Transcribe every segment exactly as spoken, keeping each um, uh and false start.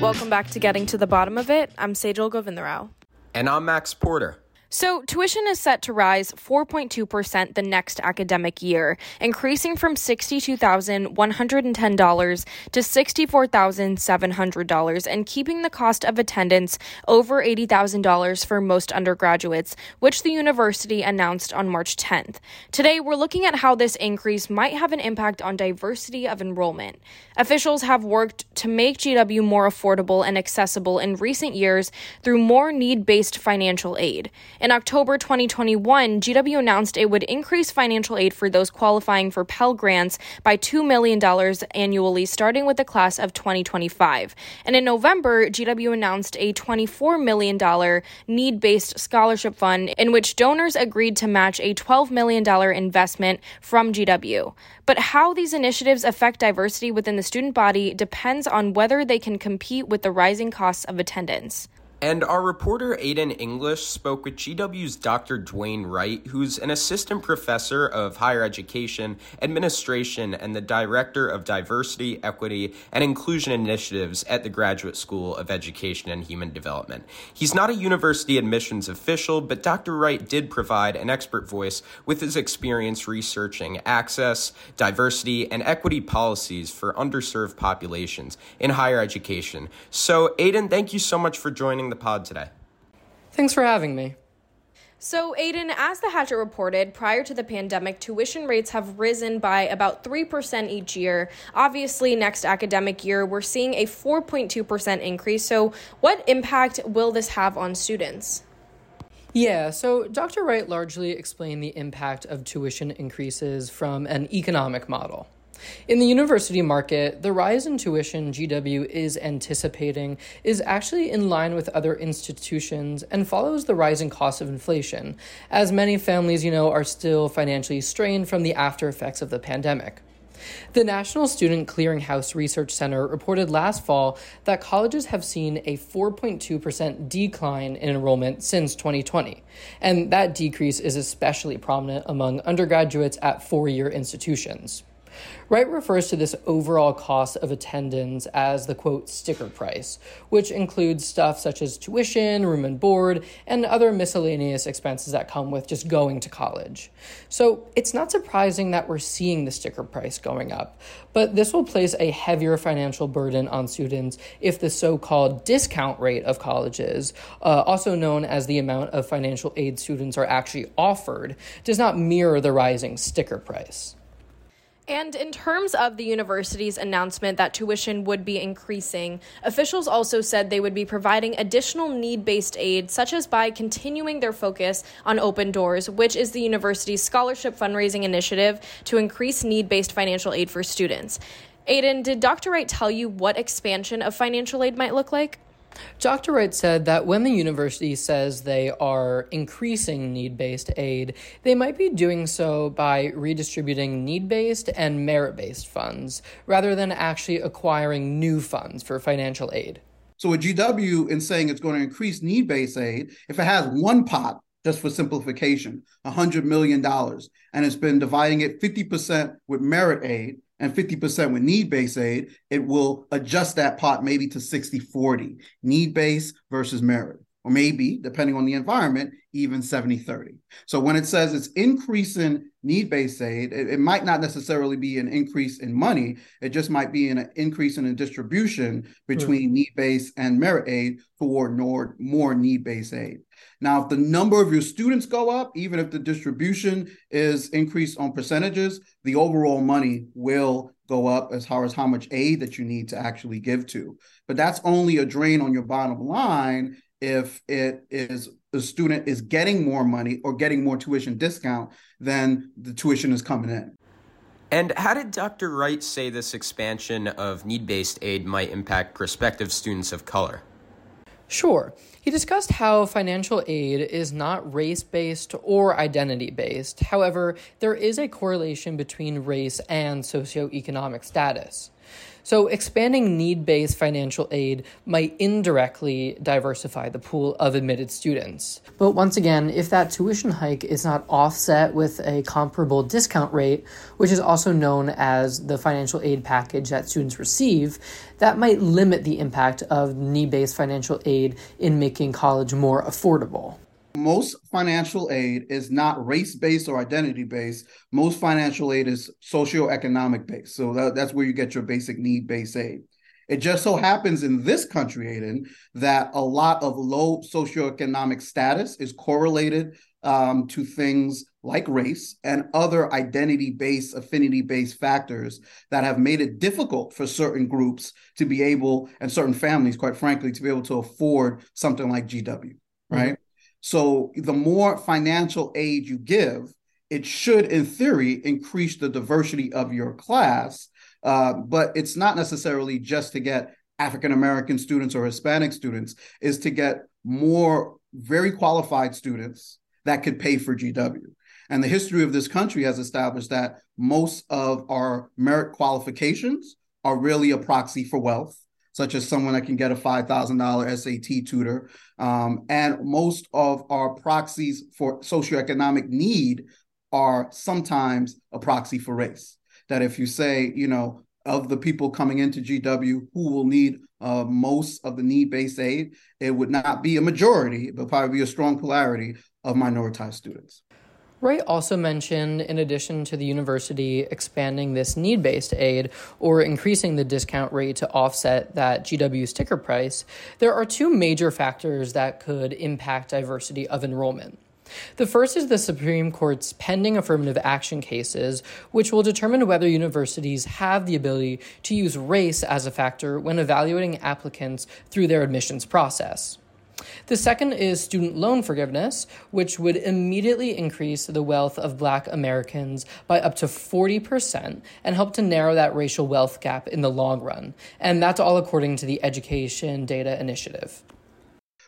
Welcome back to Getting to the Bottom of It. I'm Sejal Govindarao. And I'm Max Porter. So tuition is set to rise four point two percent the next academic year, increasing from sixty-two thousand one hundred ten dollars to sixty-four thousand seven hundred dollars and keeping the cost of attendance over eighty thousand dollars for most undergraduates, which the university announced on March tenth. Today, we're looking at how this increase might have an impact on diversity of enrollment. Officials have worked to make G W more affordable and accessible in recent years through more need-based financial aid. In October twenty twenty-one, G W announced it would increase financial aid for those qualifying for Pell Grants by two million dollars annually, starting with the class of twenty twenty-five. And in November, G W announced a twenty-four million dollars need-based scholarship fund in which donors agreed to match a twelve million dollars investment from G W. But how these initiatives affect diversity within the student body depends on whether they can compete with the rising costs of attendance. And our reporter Aidan English spoke with G W's Doctor Dwayne Wright, who's an assistant professor of higher education, administration, and the director of diversity, equity, and inclusion initiatives at the Graduate School of Education and Human Development. He's not a university admissions official, but Doctor Wright did provide an expert voice with his experience researching access, diversity, and equity policies for underserved populations in higher education. So, Aidan, thank you so much for joining the pod today. Thanks for having me. So, Aidan, as The Hatchet reported, prior to the pandemic, tuition rates have risen by about three percent each year. Obviously, next academic year, we're seeing a four point two percent increase. So what impact will this have on students? Yeah, so Doctor Wright largely explained the impact of tuition increases from an economic model. In the university market, the rise in tuition G W is anticipating is actually in line with other institutions and follows the rising cost of inflation, as many families, you know, are still financially strained from the after effects of the pandemic. The National Student Clearinghouse Research Center reported last fall that colleges have seen a four point two percent decline in enrollment since twenty twenty, and that decrease is especially prominent among undergraduates at four-year institutions. Wright refers to this overall cost of attendance as the, quote, sticker price, which includes stuff such as tuition, room and board, and other miscellaneous expenses that come with just going to college. So it's not surprising that we're seeing the sticker price going up, but this will place a heavier financial burden on students if the so-called discount rate of colleges, uh, also known as the amount of financial aid students are actually offered, does not mirror the rising sticker price. And in terms of the university's announcement that tuition would be increasing, officials also said they would be providing additional need-based aid, such as by continuing their focus on Open Doors, which is the university's scholarship fundraising initiative to increase need-based financial aid for students. Aidan, did Doctor Wright tell you what expansion of financial aid might look like? Doctor Wright said that when the university says they are increasing need-based aid, they might be doing so by redistributing need-based and merit-based funds, rather than actually acquiring new funds for financial aid. So with G W, in saying it's going to increase need-based aid, if it has one pot, just for simplification, one hundred million dollars, and it's been dividing it fifty percent with merit aid, and fifty percent with need-based aid, it will adjust that pot maybe to sixty forty, need-based versus merit, or maybe, depending on the environment, even seventy thirty. So when it says it's increasing need-based aid, it, it might not necessarily be an increase in money, it just might be an increase in a distribution between mm. need-based and merit aid for more, more need-based aid. Now, if the number of your students go up, even if the distribution is increased on percentages, the overall money will go up as far as how much aid that you need to actually give to. But that's only a drain on your bottom line if it is the student is getting more money or getting more tuition discount than the tuition is coming in. And how did Doctor Wright say this expansion of need-based aid might impact prospective students of color? Sure. He discussed how financial aid is not race-based or identity-based. However, there is a correlation between race and socioeconomic status. So expanding need-based financial aid might indirectly diversify the pool of admitted students. But once again, if that tuition hike is not offset with a comparable discount rate, which is also known as the financial aid package that students receive, that might limit the impact of need-based financial aid in making college more affordable. Most financial aid is not race-based or identity-based. Most financial aid is socioeconomic-based. So that, that's where you get your basic need-based aid. It just so happens in this country, Aidan, that a lot of low socioeconomic status is correlated um, to things like race and other identity-based, affinity-based factors that have made it difficult for certain groups to be able, and certain families, quite frankly, to be able to afford something like G W, right? Mm-hmm. So the more financial aid you give, it should, in theory, increase the diversity of your class, uh, but it's not necessarily just to get African-American students or Hispanic students, is to get more very qualified students that could pay for G W. And the history of this country has established that most of our merit qualifications are really a proxy for wealth, such as someone that can get a five thousand dollars S A T tutor. Um, and most of our proxies for socioeconomic need are sometimes a proxy for race. That if you say, you know, of the people coming into G W who will need uh, most of the need-based aid, it would not be a majority, but probably be a strong polarity of minoritized students. Wright also mentioned, in addition to the university expanding this need-based aid or increasing the discount rate to offset that G W sticker price, there are two major factors that could impact diversity of enrollment. The first is the Supreme Court's pending affirmative action cases, which will determine whether universities have the ability to use race as a factor when evaluating applicants through their admissions process. The second is student loan forgiveness, which would immediately increase the wealth of Black Americans by up to forty percent and help to narrow that racial wealth gap in the long run. And that's all according to the Education Data Initiative.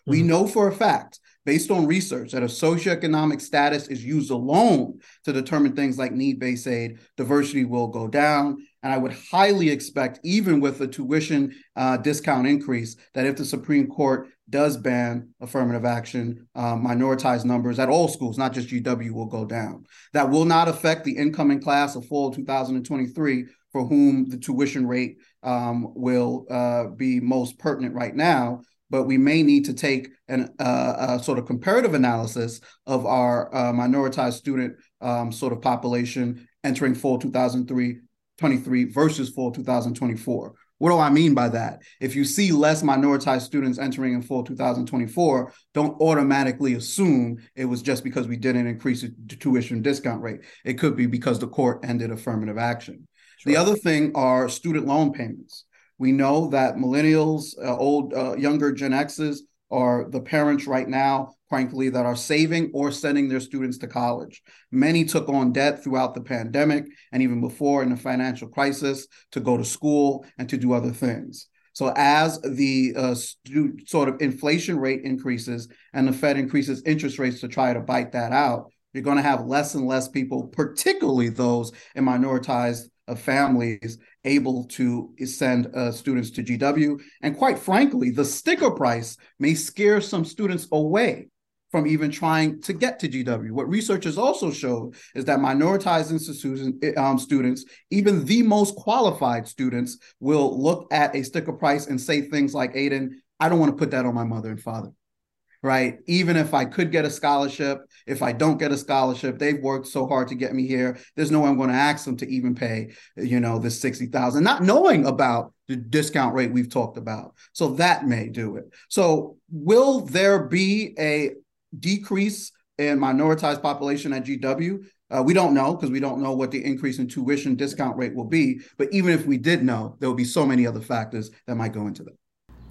We know for a fact, based on research, that if socioeconomic status is used alone to determine things like need-based aid, diversity will go down. And I would highly expect, even with the tuition uh, discount increase, that if the Supreme Court does ban affirmative action, uh, minoritized numbers at all schools, not just G W, will go down. That will not affect the incoming class of fall two thousand twenty-three, for whom the tuition rate um, will uh, be most pertinent right now. But we may need to take an, uh, a sort of comparative analysis of our uh, minoritized student um, sort of population entering fall two thousand twenty-three versus fall two thousand twenty-four. What do I mean by that? If you see less minoritized students entering in fall two thousand twenty-four, don't automatically assume it was just because we didn't increase the tuition discount rate. It could be because the court ended affirmative action. Sure. The other thing are student loan payments. We know that millennials, uh, old, uh, younger Gen X's are the parents right now, frankly, that are saving or sending their students to college. Many took on debt throughout the pandemic and even before in the financial crisis to go to school and to do other things. So as the uh, stu- sort of inflation rate increases and the Fed increases interest rates to try to bite that out, you're going to have less and less people, particularly those in minoritized of families, able to send uh, students to G W. And quite frankly, the sticker price may scare some students away from even trying to get to G W. What research has also showed is that minoritized institutions, um, students, even the most qualified students, will look at a sticker price and say things like, Aidan, I don't want to put that on my mother and father. Right? Even if I could get a scholarship, if I don't get a scholarship, they've worked so hard to get me here. There's no way I'm going to ask them to even pay, you know, the sixty thousand dollars, not knowing about the discount rate we've talked about. So that may do it. So will there be a decrease in minoritized population at G W? Uh, we don't know, because we don't know what the increase in tuition discount rate will be. But even if we did know, there would be so many other factors that might go into that.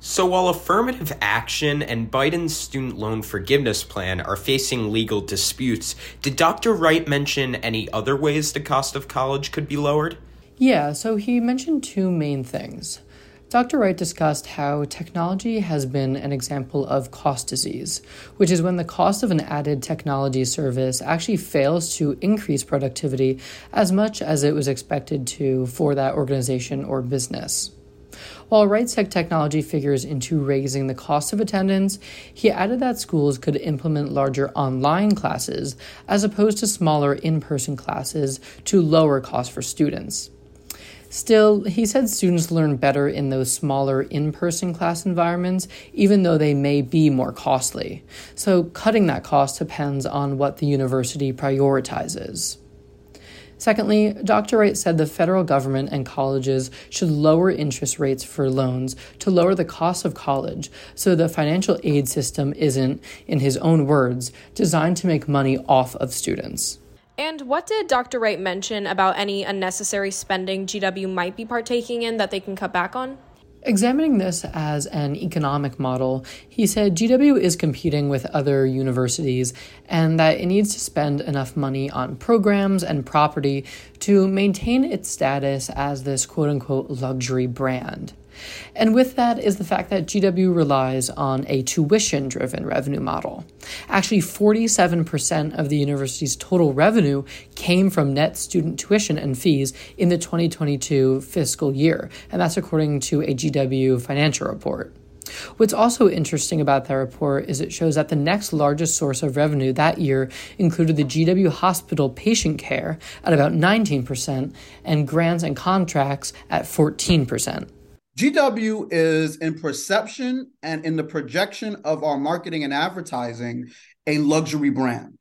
So while affirmative action and Biden's student loan forgiveness plan are facing legal disputes, did Doctor Wright mention any other ways the cost of college could be lowered? Yeah, so he mentioned two main things. Doctor Wright discussed how technology has been an example of cost disease, which is when the cost of an added technology service actually fails to increase productivity as much as it was expected to for that organization or business. While Wright said technology figures into raising the cost of attendance, he added that schools could implement larger online classes as opposed to smaller in-person classes to lower costs for students. Still, he said students learn better in those smaller in-person class environments, even though they may be more costly. So cutting that cost depends on what the university prioritizes. Secondly, Doctor Wright said the federal government and colleges should lower interest rates for loans to lower the cost of college, so the financial aid system isn't, in his own words, designed to make money off of students. And what did Doctor Wright mention about any unnecessary spending G W might be partaking in that they can cut back on? Examining this as an economic model, he said G W is competing with other universities and that it needs to spend enough money on programs and property to maintain its status as this quote-unquote luxury brand. And with that is the fact that G W relies on a tuition-driven revenue model. Actually, forty-seven percent of the university's total revenue came from net student tuition and fees in the twenty twenty-two fiscal year, and that's according to a G W financial report. What's also interesting about that report is it shows that the next largest source of revenue that year included the G W hospital patient care at about nineteen percent and grants and contracts at fourteen percent. G W is, in perception and in the projection of our marketing and advertising, a luxury brand,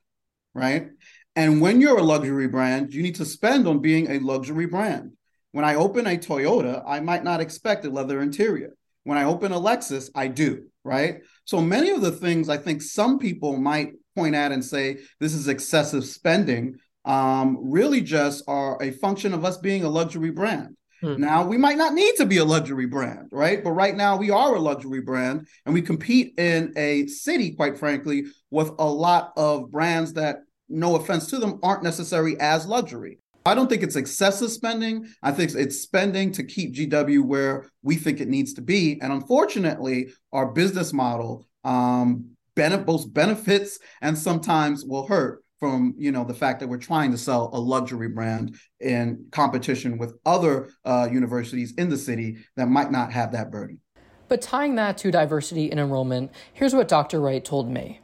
right? And when you're a luxury brand, you need to spend on being a luxury brand. When I open a Toyota, I might not expect a leather interior. When I open a Lexus, I do, right? So many of the things I think some people might point at and say, this is excessive spending, um, really just are a function of us being a luxury brand. Now, we might not need to be a luxury brand, right? But right now we are a luxury brand and we compete in a city, quite frankly, with a lot of brands that, no offense to them, aren't necessarily as luxury. I don't think it's excessive spending. I think it's spending to keep G W where we think it needs to be. And unfortunately, our business model um, both benefits and sometimes will hurt from, you know, the fact that we're trying to sell a luxury brand in competition with other uh, universities in the city that might not have that burden. But tying that to diversity in enrollment, here's what Doctor Wright told me.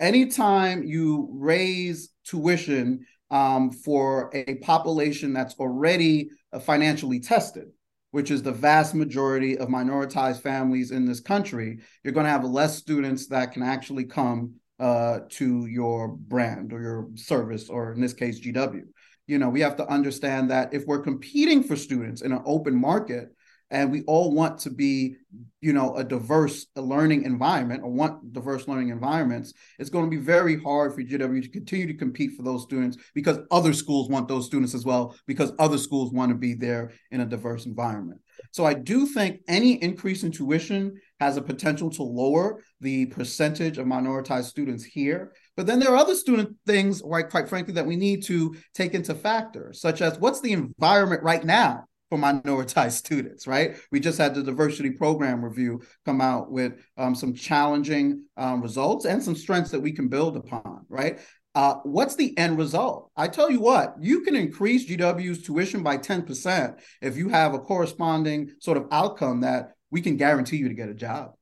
Anytime you raise tuition um, for a population that's already financially tested, which is the vast majority of minoritized families in this country, you're going to have less students that can actually come Uh, to your brand or your service, or in this case, G W. You know, we have to understand that if we're competing for students in an open market and we all want to be, you know, a diverse learning environment or want diverse learning environments, it's going to be very hard for G W to continue to compete for those students because other schools want those students as well, because other schools want to be there in a diverse environment. So I do think any increase in tuition has a potential to lower the percentage of minoritized students here. But then there are other student things, right, quite frankly, that we need to take into factor, such as what's the environment right now for minoritized students, right? We just had the diversity program review come out with um, some challenging um, results and some strengths that we can build upon, right? Uh, what's the end result? I tell you what, you can increase G W's tuition by ten percent if you have a corresponding sort of outcome that we can guarantee you to get a job.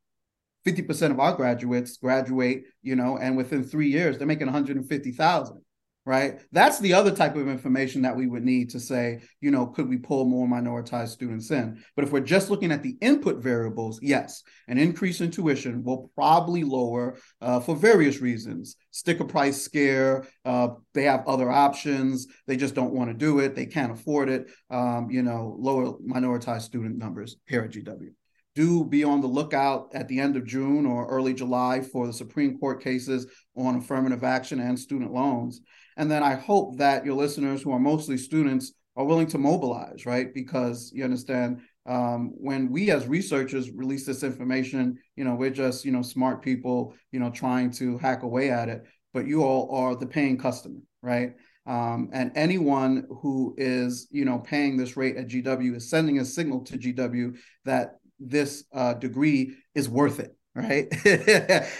fifty percent of our graduates graduate, you know, and within three years, they're making one hundred fifty thousand dollars, right? That's the other type of information that we would need to say, you know, could we pull more minoritized students in? But if we're just looking at the input variables, yes, an increase in tuition will probably lower uh, for various reasons. Sticker price scare, uh, they have other options, they just don't want to do it, they can't afford it, um, you know, lower minoritized student numbers here at G W. Do be on the lookout at the end of June or early July for the Supreme Court cases on affirmative action and student loans. And then I hope that your listeners, who are mostly students, are willing to mobilize, right? Because you understand, um, when we as researchers release this information, you know, we're just, you know, smart people, you know, trying to hack away at it, but you all are the paying customer, right? Um, and anyone who is, you know, paying this rate at G W is sending a signal to G W that this uh, degree is worth it, right?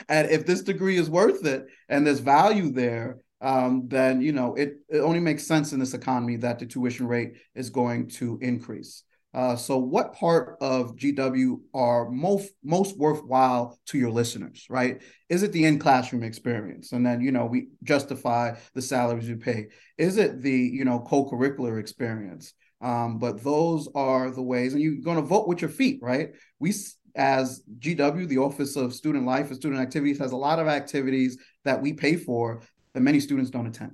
And if this degree is worth it and there's value there, um, then, you know, it, it only makes sense in this economy that the tuition rate is going to increase. Uh, so what part of G W are most most worthwhile to your listeners, right? Is it the in-classroom experience? And then, you know, we justify the salaries you pay. Is it the, you know, co-curricular experience? Um, but those are the ways, and you're going to vote with your feet, right? We, as G W, the Office of Student Life and Student Activities, has a lot of activities that we pay for that many students don't attend.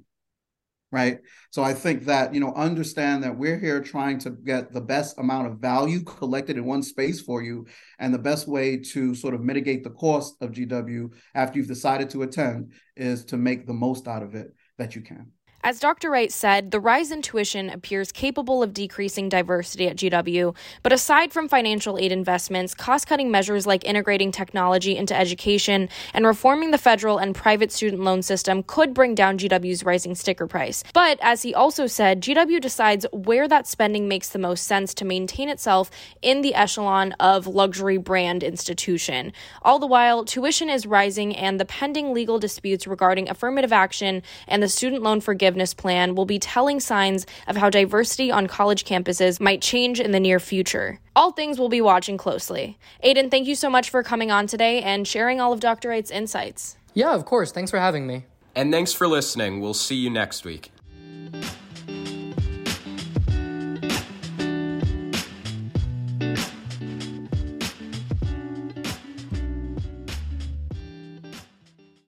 Right. So I think that, you know, understand that we're here trying to get the best amount of value collected in one space for you. And the best way to sort of mitigate the cost of G W after you've decided to attend is to make the most out of it that you can. As Doctor Wright said, the rise in tuition appears capable of decreasing diversity at G W, but aside from financial aid investments, cost-cutting measures like integrating technology into education and reforming the federal and private student loan system could bring down G W's rising sticker price. But, as he also said, G W decides where that spending makes the most sense to maintain itself in the echelon of luxury brand institution. All the while, tuition is rising, and the pending legal disputes regarding affirmative action and the student loan forgiveness plan will be telling signs of how diversity on college campuses might change in the near future. All things we'll be watching closely. Aidan, thank you so much for coming on today and sharing all of Doctor Wright's insights. Yeah, of course. Thanks for having me. And thanks for listening. We'll see you next week.